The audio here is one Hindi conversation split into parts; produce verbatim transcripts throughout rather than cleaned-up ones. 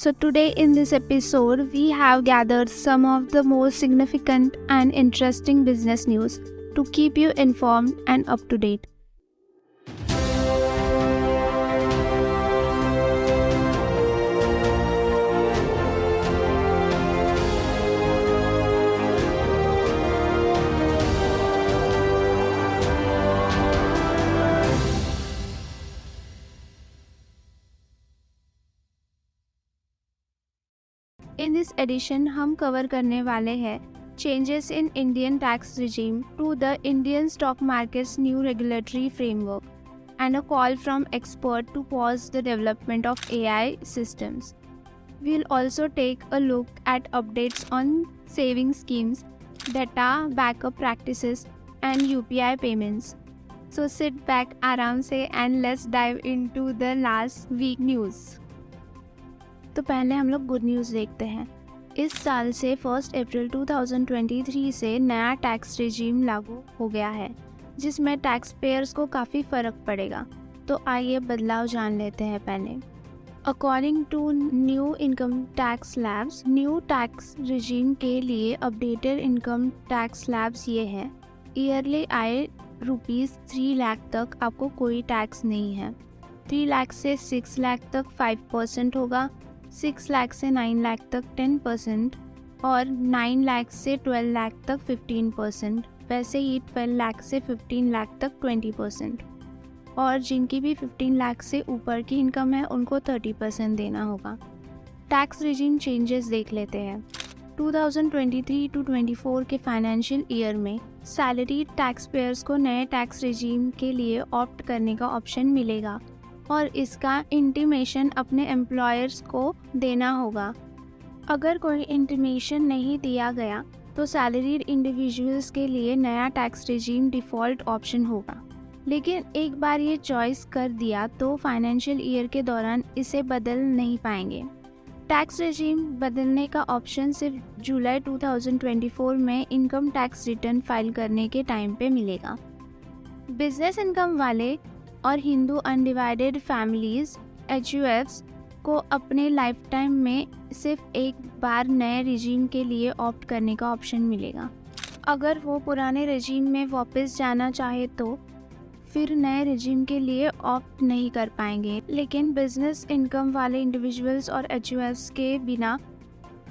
So today in this episode, we have gathered some of the most significant and interesting business news to keep you informed and up to date. In this edition हम कवर करने वाले हैं changes in Indian tax regime to the Indian stock markets new regulatory framework and a call from expert to pause the development of AI systems. We will also take a look at updates on saving schemes, data backup practices and UPI payments. So sit back आराम से and let's dive into the last week news. तो पहले हम लोग गुड न्यूज़ देखते हैं. इस साल से फर्स्ट अप्रैल दो हज़ार तेईस से नया टैक्स रेजीम लागू हो गया है, जिसमें टैक्स पेयर्स को काफ़ी फ़र्क पड़ेगा. तो आइए बदलाव जान लेते हैं. पहले according to new income tax slabs, new tax regime के लिए अपडेटेड इनकम टैक्स स्लैब्स ये हैं. ईयरली आय रुपीज़ थ्री लाख तक आपको कोई टैक्स नहीं है. थ्री लाख से सिक्स लाख तक फाइव परसेंट होगा, सिक्स लाख से नाइन लाख तक टेन परसेंट, और नाइन लाख से ट्वेल्व लाख तक फिफ्टीन परसेंट. वैसे ही ट्वेल्व लाख से फिफ्टीन लाख तक ट्वेंटी परसेंट, और जिनकी भी फिफ्टीन लाख से ऊपर की इनकम है उनको थर्टी परसेंट देना होगा. टैक्स रिजीम चेंजेस देख लेते हैं. दो हज़ार तेईस टू चौबीस के फाइनेंशियल ईयर में सैलरी टैक्स पेयर्स को नए टैक्स रिजीम के लिए ऑप्ट करने का ऑप्शन मिलेगा, और इसका इंटीमेशन अपने एम्प्लॉयर्स को देना होगा. अगर कोई इंटीमेशन नहीं दिया गया तो सैलरीड इंडिविजुअल्स के लिए नया टैक्स रेजीम डिफ़ॉल्ट ऑप्शन होगा. लेकिन एक बार ये चॉइस कर दिया तो फाइनेंशियल ईयर के दौरान इसे बदल नहीं पाएंगे. टैक्स रेजीम बदलने का ऑप्शन सिर्फ जुलाई दो हज़ार चौबीस में इनकम टैक्स रिटर्न फाइल करने के टाइम पे मिलेगा. बिजनेस इनकम वाले और Hindu undivided families H U Fs को अपने लाइफ टाइम में सिर्फ एक बार नए रिजीम के लिए ऑप्ट करने का ऑप्शन मिलेगा. अगर वो पुराने रिजीम में वापस जाना चाहे तो फिर नए रिजीम के लिए ऑप्ट नहीं कर पाएंगे. लेकिन बिजनेस इनकम वाले इंडिविजुअल्स और एच यू एफ्स के बिना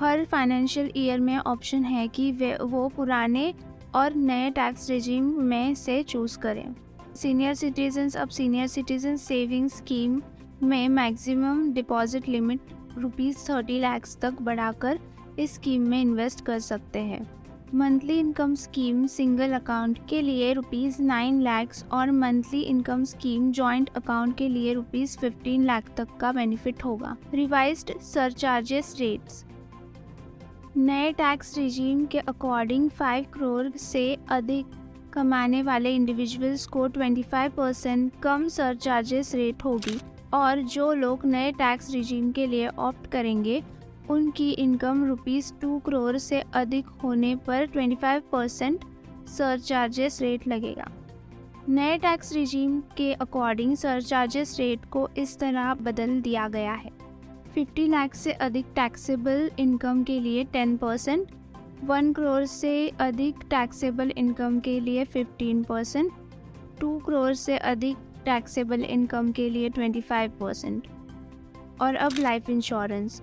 हर फाइनेंशियल ईयर में ऑप्शन है कि वे वो पुराने और नए टैक्स रिजीम में से चूज़ करें. सीनियर सिटीजन्स, अब सीनियर सिटीजन सेविंग स्कीम में maximum deposit limit rupees thirty lakhs तक बढ़ाकर इस स्कीम में इन्वेस्ट कर सकते हैं. Monthly income scheme single account के लिए रुपीज़ नाइन लैक्स और monthly income scheme joint account के लिए रुपीज़ फिफ्टीन लाख तक का बेनिफिट होगा. रिवाइज्ड सरचार्जेस रेट्स, नए टैक्स रिजीम के अकॉर्डिंग फाइव करोड़ से अधिक कमाने वाले इंडिविजुअल्स को ट्वेंटी फाइव परसेंट कम सरचार्जेस रेट होगी, और जो लोग नए टैक्स रिजीम के लिए ऑप्ट करेंगे उनकी इनकम रुपीज़ टू करोड़ से अधिक होने पर twenty five percent surcharges rate लगेगा. नए टैक्स रिजीम के अकॉर्डिंग सरचार्जेस रेट को इस तरह बदल दिया गया है. फिफ्टी लाख से अधिक टैक्सेबल इनकम के लिए टेन परसेंट, वन करोड़ से अधिक टैक्सेबल इनकम के लिए फिफ्टीन परसेंट, टू करोड़ से अधिक टैक्सेबल इनकम के लिए ट्वेंटी फाइव परसेंट. और अब life insurance.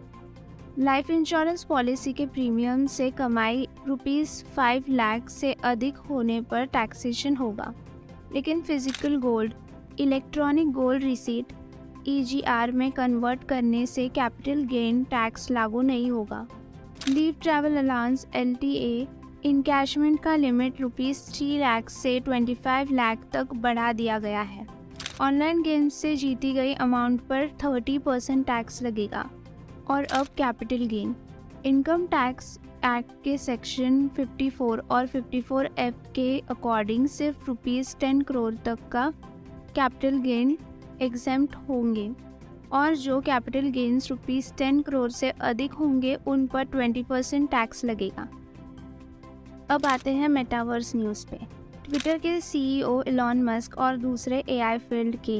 Life insurance policy के प्रीमियम से कमाई रुपीज़ फाइव लाख से अधिक होने पर टैक्सेशन होगा. लेकिन physical gold, electronic gold receipt E G R में कन्वर्ट करने से कैपिटल गेन टैक्स लागू नहीं होगा. Leave travel allowance L T A encashment का लिमिट रुपीज़ थ्री लाख से ट्वेंटी फाइव लाख तक बढ़ा दिया गया है. ऑनलाइन गेम्स से जीती गई अमाउंट पर थर्टी परसेंट टैक्स लगेगा. और अब capital gain. Income tax act के सेक्शन फिफ्टी फोर और फिफ्टी फोर एफ के अकॉर्डिंग सिर्फ रुपीज़ टेन करोड़ तक का कैपिटल गेन एग्जेम्प्ट होंगे, और जो capital gains rupees ten crore से अधिक होंगे उन पर ट्वेंटी परसेंट टैक्स लगेगा. अब आते हैं मेटावर्स न्यूज़ पे. ट्विटर के सी ई ओ एलॉन मस्क और दूसरे ए आई फील्ड के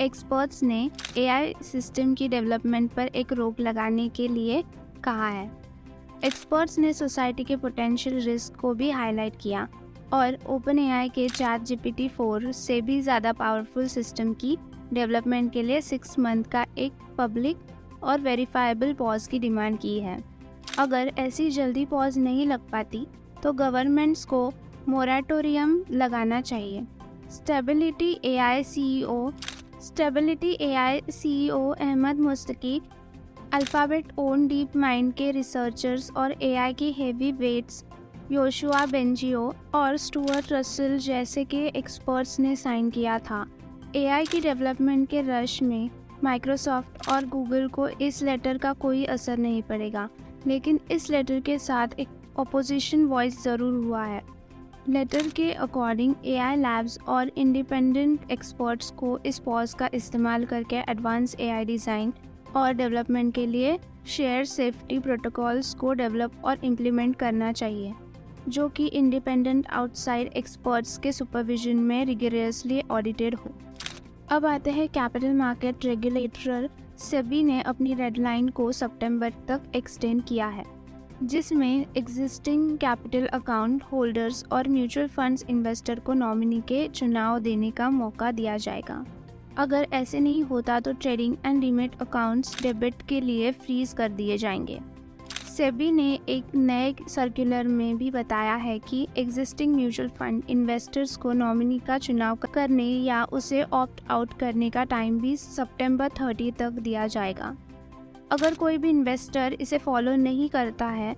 एक्सपर्ट्स ने एआई सिस्टम की डेवलपमेंट पर एक रोक लगाने के लिए कहा है। एक्सपर्ट्स ने सोसाइटी के पोटेंशियल रिस्क को भी हाईलाइट किया और ओपन एआई के चैट जीपीटी फोर से भी ज़्यादा पावरफुल सिस्टम की डेवलपमेंट के लिए सिक्स मंथ का एक पब्लिक और वेरीफाइबल पॉज की डिमांड की है। अगर ऐसी जल्दी पॉज नहीं लग पाती तो गवर्नमेंट्स को मोराटोरियम लगाना चाहिए। Stability AI CEO stability AI CEO Ahmad मुस्तकी, Alphabet own DeepMind के रिसर्चर्स और एआई के हेवी वेट्स योशुआ बेंजियो और स्टुअर्ट रसेल जैसे के एक्सपर्ट्स ने साइन किया था। एआई की डेवलपमेंट के रश में माइक्रोसॉफ्ट और गूगल को इस लेटर का कोई असर नहीं पड़ेगा, लेकिन इस लेटर के साथ एक अपोजिशन वॉइस ज़रूर हुआ है। लेटर के अकॉर्डिंग एआई लैब्स और इंडिपेंडेंट एक्सपर्ट्स को इस पॉज का इस्तेमाल करके एडवांस एआई डिज़ाइन और डेवलपमेंट के लिए शेयर सेफ्टी प्रोटोकॉल्स को डेवलप और इम्प्लीमेंट करना चाहिए, जो कि इंडिपेंडेंट आउटसाइड एक्सपर्ट्स के सुपरविजन में रिगरियसली ऑडिटेड हो। अब आते हैं कैपिटल मार्केट रेगुलेटर सेबी ने अपनी रेडलाइन को सितंबर तक एक्सटेंड किया है, जिसमें एग्जिस्टिंग कैपिटल अकाउंट होल्डर्स और म्यूचुअल फंड्स इन्वेस्टर को नॉमिनी के चुनाव देने का मौका दिया जाएगा। अगर ऐसे नहीं होता तो trading and demat accounts debit के लिए फ्रीज कर दिए जाएंगे। सेबी ने एक नए सर्कुलर में भी बताया है कि एग्जिस्टिंग म्यूचुअल फंड इन्वेस्टर्स को नॉमिनी का चुनाव करने या उसे ऑप्ट आउट करने का टाइम भी सितंबर तीस तक दिया जाएगा। अगर कोई भी इन्वेस्टर इसे फॉलो नहीं करता है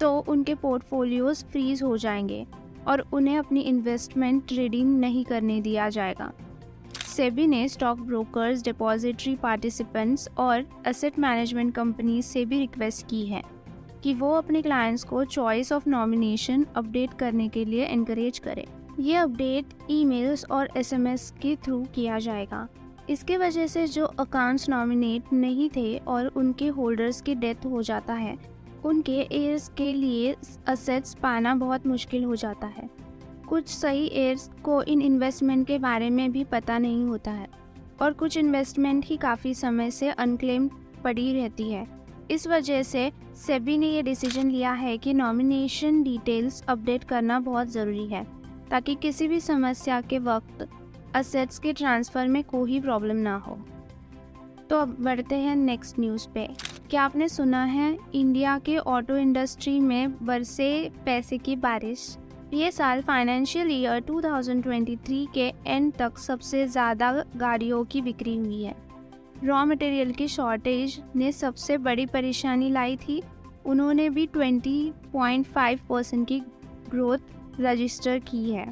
तो उनके पोर्टफोलियोज फ्रीज हो जाएंगे और उन्हें अपनी इन्वेस्टमेंट ट्रेडिंग नहीं करने दिया जाएगा। सेबी ने स्टॉक ब्रोकर्स, डिपॉजिटरी पार्टिसिपेंट्स और एसेट मैनेजमेंट कंपनीज से भी रिक्वेस्ट की है कि वो अपने क्लाइंट्स को चॉइस ऑफ नॉमिनेशन अपडेट करने के लिए एनकरेज करें। ये अपडेट ईमेल्स और एसएमएस के थ्रू किया जाएगा। इसके वजह से जो अकाउंट्स नॉमिनेट नहीं थे और उनके होल्डर्स की डेथ हो जाता है, उनके एयर्स के लिए असेट्स पाना बहुत मुश्किल हो जाता है। कुछ सही एयर्स को इन इन्वेस्टमेंट के बारे में भी पता नहीं होता है और कुछ इन्वेस्टमेंट ही काफ़ी समय से अनक्लेम्ड पड़ी रहती है। इस वजह से सेबी ने यह डिसीजन लिया है कि नॉमिनेशन डिटेल्स अपडेट करना बहुत ज़रूरी है ताकि किसी भी समस्या के वक्त असेट्स के ट्रांसफ़र में कोई प्रॉब्लम ना हो। तो अब बढ़ते हैं नेक्स्ट न्यूज़ पे। क्या आपने सुना है इंडिया के ऑटो इंडस्ट्री में बरसे पैसे की बारिश? ये साल फाइनेंशियल ईयर दो हज़ार तेईस के एंड तक सबसे ज़्यादा गाड़ियों की बिक्री हुई है। रॉ मटेरियल की शॉर्टेज ने सबसे बड़ी परेशानी लाई थी। उन्होंने भी बीस पॉइंट पाँच परसेंट की ग्रोथ रजिस्टर की है।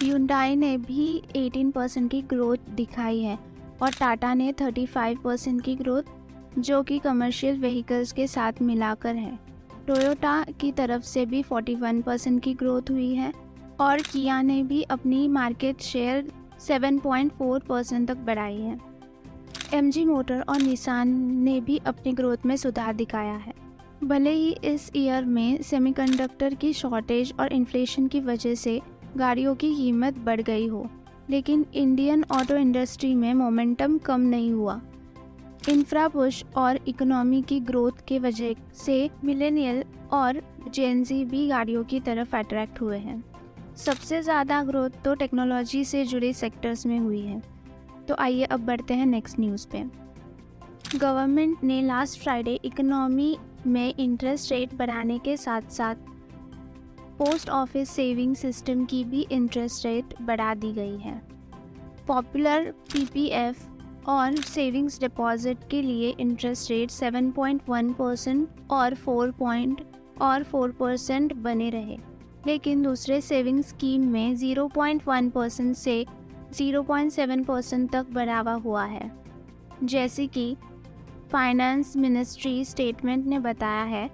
Hyundai ने भी अठारह परसेंट की ग्रोथ दिखाई है और टाटा ने पैंतीस परसेंट की ग्रोथ, जो कि कमर्शियल व्हीकल्स के साथ मिलाकर है। टोयोटा की तरफ से भी इकतालीस परसेंट की ग्रोथ हुई है और किया ने भी अपनी मार्केट शेयर सात पॉइंट चार परसेंट तक बढ़ाई है। एमजी मोटर और निसान ने भी अपनी ग्रोथ में सुधार दिखाया है। भले ही इस ईयर में सेमीकंडक्टर की शॉर्टेज और इन्फ्लेशन की वजह से गाड़ियों की कीमत बढ़ गई हो, लेकिन इंडियन ऑटो इंडस्ट्री में मोमेंटम कम नहीं हुआ। इंफ्रा पुश और इकोनॉमी की ग्रोथ के वजह से मिलेनियल और जेनजी भी गाड़ियों की तरफ अट्रैक्ट हुए हैं। सबसे ज़्यादा ग्रोथ तो टेक्नोलॉजी से जुड़े सेक्टर्स में हुई है। तो आइए अब बढ़ते हैं नेक्स्ट न्यूज़ पे। गवर्नमेंट ने लास्ट फ्राइडे इकोनॉमी में इंटरेस्ट रेट बढ़ाने के साथ साथ पोस्ट ऑफिस सेविंग सिस्टम की भी इंटरेस्ट रेट बढ़ा दी गई है। पॉपुलर पीपीएफ और सेविंग्स डिपॉजिट के लिए इंटरेस्ट रेट सात पॉइंट एक परसेंट और चार पॉइंट और चार परसेंट बने रहे, लेकिन दूसरे सेविंग स्कीम में ज़ीरो पॉइंट एक परसेंट से ज़ीरो पॉइंट सात परसेंट तक बढ़ावा हुआ है। जैसे कि फाइनेंस मिनिस्ट्री स्टेटमेंट ने बताया है,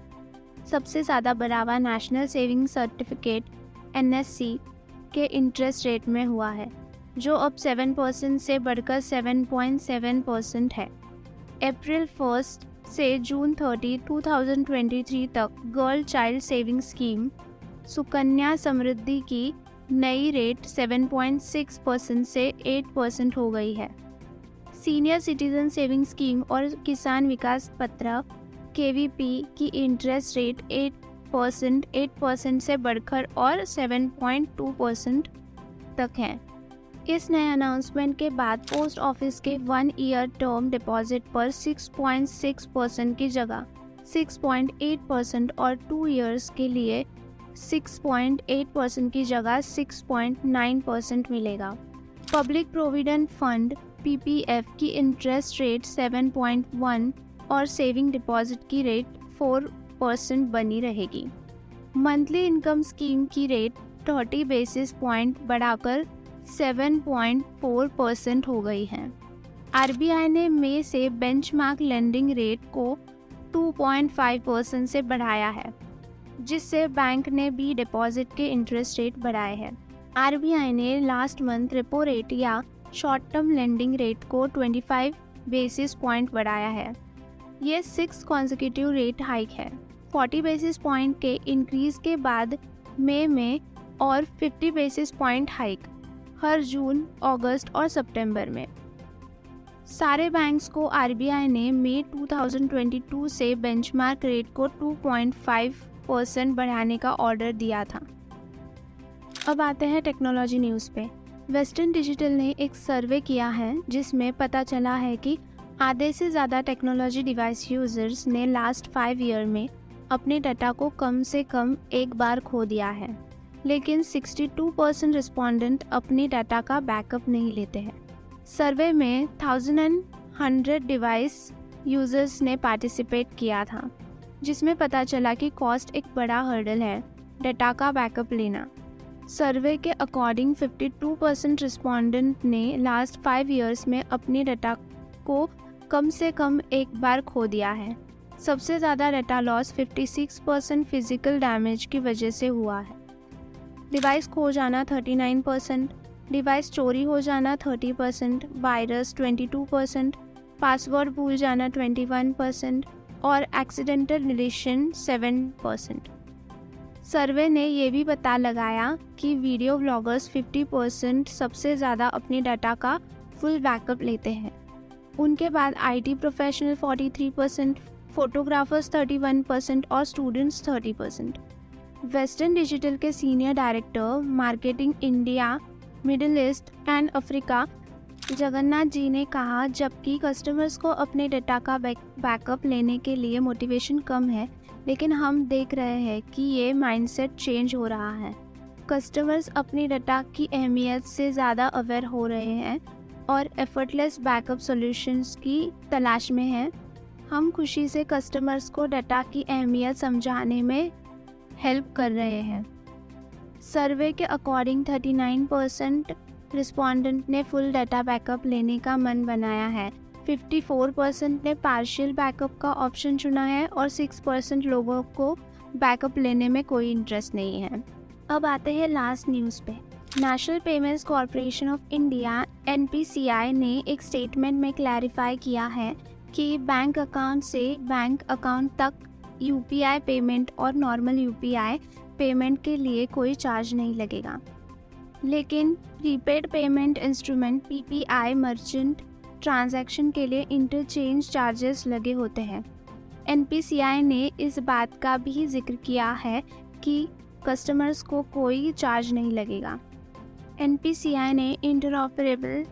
सबसे ज़्यादा बढ़ावा नेशनल सेविंग सर्टिफिकेट एनएससी के इंटरेस्ट रेट में हुआ है, जो अब सात परसेंट से बढ़कर सात पॉइंट सात परसेंट है। अप्रैल फर्स्ट से जून तीस, दो हज़ार तेईस तक girl child saving scheme Sukanya Samriddhi की नई रेट सात पॉइंट छह परसेंट से आठ परसेंट हो गई है। सीनियर सिटीजन सेविंग स्कीम और किसान विकास पत्रक केवीपी की इंटरेस्ट रेट आठ परसेंट आठ परसेंट से बढ़कर और सात पॉइंट दो परसेंट तक है। इस नए अनाउंसमेंट के बाद पोस्ट ऑफिस के वन ईयर टर्म डिपॉजिट पर छह पॉइंट छह परसेंट की जगह छह पॉइंट आठ परसेंट और टू ईयर्स के लिए छह पॉइंट आठ परसेंट की जगह छह पॉइंट नौ परसेंट मिलेगा। पब्लिक प्रोविडेंट फंड पीपीएफ की इंटरेस्ट रेट सात पॉइंट एक और सेविंग डिपॉजिट की रेट चार परसेंट बनी रहेगी। मंथली इनकम स्कीम की रेट तीस बेसिस पॉइंट बढ़ाकर सात पॉइंट चार परसेंट हो गई है। आरबीआई ने मई से बेंचमार्क लेंडिंग रेट को दो पॉइंट पाँच परसेंट से बढ़ाया है, जिससे बैंक ने भी डिपॉजिट के इंटरेस्ट रेट बढ़ाए हैं। आरबीआई ने लास्ट मंथ रेपो रेट या शॉर्ट टर्म लेंडिंग रेट को पच्चीस बेसिस पॉइंट बढ़ाया है। ये सिक्स कॉन्सेक्यूटिव रेट हाइक है। चालीस बेसिस पॉइंट के इंक्रीज के बाद मई में और पचास बेसिस पॉइंट हाइक हर जून, अगस्त और सितंबर में। सारे बैंक्स को आरबीआई ने मई दो हज़ार बाईस से बेंचमार्क रेट को दो पॉइंट पाँच परसेंट बढ़ाने का ऑर्डर दिया था। अब आते हैं टेक्नोलॉजी न्यूज़ पे। वेस्टर्न डिजिटल ने एक सर्वे किया है जिसमें पता चला है कि आधे से ज़्यादा टेक्नोलॉजी डिवाइस यूज़र्स ने लास्ट फाइव ईयर में अपने डाटा को कम से कम एक बार खो दिया है, लेकिन बासठ परसेंट रिस्पोंडेंट अपने डाटा का बैकअप नहीं लेते हैं। सर्वे में एक हज़ार एक सौ डिवाइस यूज़र्स ने पार्टिसिपेट किया था, जिसमें पता चला कि कॉस्ट एक बड़ा हर्डल है डाटा का बैकअप लेना। सर्वे के अकॉर्डिंग बावन परसेंट रिस्पोंडेंट ने लास्ट फाइव इयर्स में अपने डाटा को कम से कम एक बार खो दिया है। सबसे ज़्यादा डाटा लॉस छप्पन परसेंट फिजिकल डैमेज की वजह से हुआ है। डिवाइस खो जाना उनतालीस परसेंट, डिवाइस चोरी हो जाना तीस परसेंट, वायरस बाईस परसेंट, पासवर्ड भूल जाना इक्कीस परसेंट और एक्सीडेंटल डिलीशन सात परसेंट। सर्वे ने यह भी पता लगाया कि वीडियो व्लॉगर्स पचास परसेंट सबसे ज़्यादा अपने डाटा का फुल बैकअप लेते हैं। उनके बाद आईटी प्रोफेशनल तैंतालीस परसेंट, फोटोग्राफर्स इकतीस परसेंट और स्टूडेंट्स तीस परसेंट। वेस्टर्न डिजिटल के senior director marketing India, Middle East and Africa Jagannath ji ने कहा, जबकि कस्टमर्स को अपने डाटा का बैकअप लेने के लिए मोटिवेशन कम है, लेकिन हम देख रहे हैं कि ये माइंडसेट चेंज हो रहा है। कस्टमर्स अपने डाटा की अहमियत से ज़्यादा अवेयर हो रहे हैं और एफर्टलेस बैकअप सॉल्यूशंस की तलाश में हैं। हम खुशी से कस्टमर्स को डाटा की अहमियत समझाने में हेल्प कर रहे हैं। सर्वे के अकॉर्डिंग उनतालीस परसेंट रिस्पोंडेंट ने फुल डाटा बैकअप लेने का मन बनाया है, चौवन परसेंट ने पार्शियल बैकअप का ऑप्शन चुना है और छह परसेंट लोगों को बैकअप लेने में कोई इंटरेस्ट नहीं है। अब आते हैं लास्ट न्यूज़ पे। National payments corporation of India NPCI ने एक स्टेटमेंट में क्लैरिफाई किया है कि बैंक अकाउंट से बैंक अकाउंट तक यूपीआई पेमेंट और नॉर्मल यूपीआई पेमेंट के लिए कोई चार्ज नहीं लगेगा, लेकिन prepaid payment instrument PPI merchant transaction के लिए इंटरचेंज चार्जेस लगे होते हैं। एनपीसीआई ने इस बात का भी जिक्र किया है कि कस्टमर्स को कोई चार्ज नहीं लगेगा। एनपीसीआई ने इंटरऑपरेबल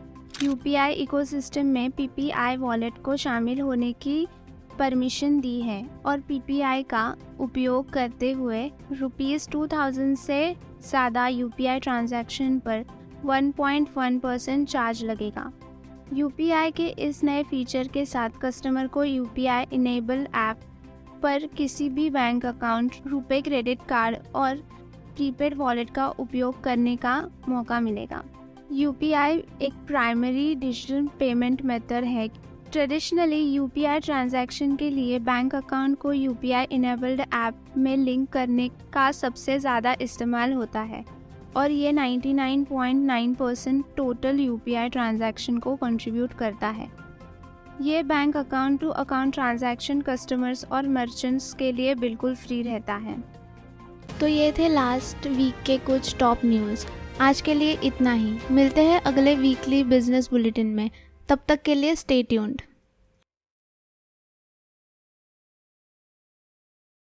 यूपीआई इकोसिस्टम में पीपीआई वॉलेट को शामिल होने की परमिशन दी है और पीपीआई का उपयोग करते हुए रुपीज़ टू थाउजेंड से ज़्यादा यूपीआई ट्रांजैक्शन पर एक पॉइंट एक परसेंट चार्ज लगेगा। यूपीआई के इस नए फीचर के साथ कस्टमर को यूपीआई इनेबल ऐप पर किसी भी बैंक अकाउंट, रुपए क्रेडिट कार्ड और प्रीपेड वॉलेट का उपयोग करने का मौका मिलेगा। यूपीआई एक प्राइमरी डिजिटल पेमेंट मेथड है। ट्रेडिशनली यूपीआई ट्रांजैक्शन के लिए बैंक अकाउंट को यूपीआई इनेबल्ड ऐप में लिंक करने का सबसे ज़्यादा इस्तेमाल होता है और ये निन्यानवे पॉइंट नौ परसेंट टोटल यूपीआई ट्रांजैक्शन को कंट्रीब्यूट करता है। ये bank account to account transaction customers और मर्चेंट्स के लिए बिल्कुल फ्री रहता है। तो ये थे लास्ट वीक के कुछ टॉप न्यूज़। आज के लिए इतना ही। मिलते हैं अगले वीकली बिजनेस बुलेटिन में। तब तक के लिए स्टे ट्यून्ड।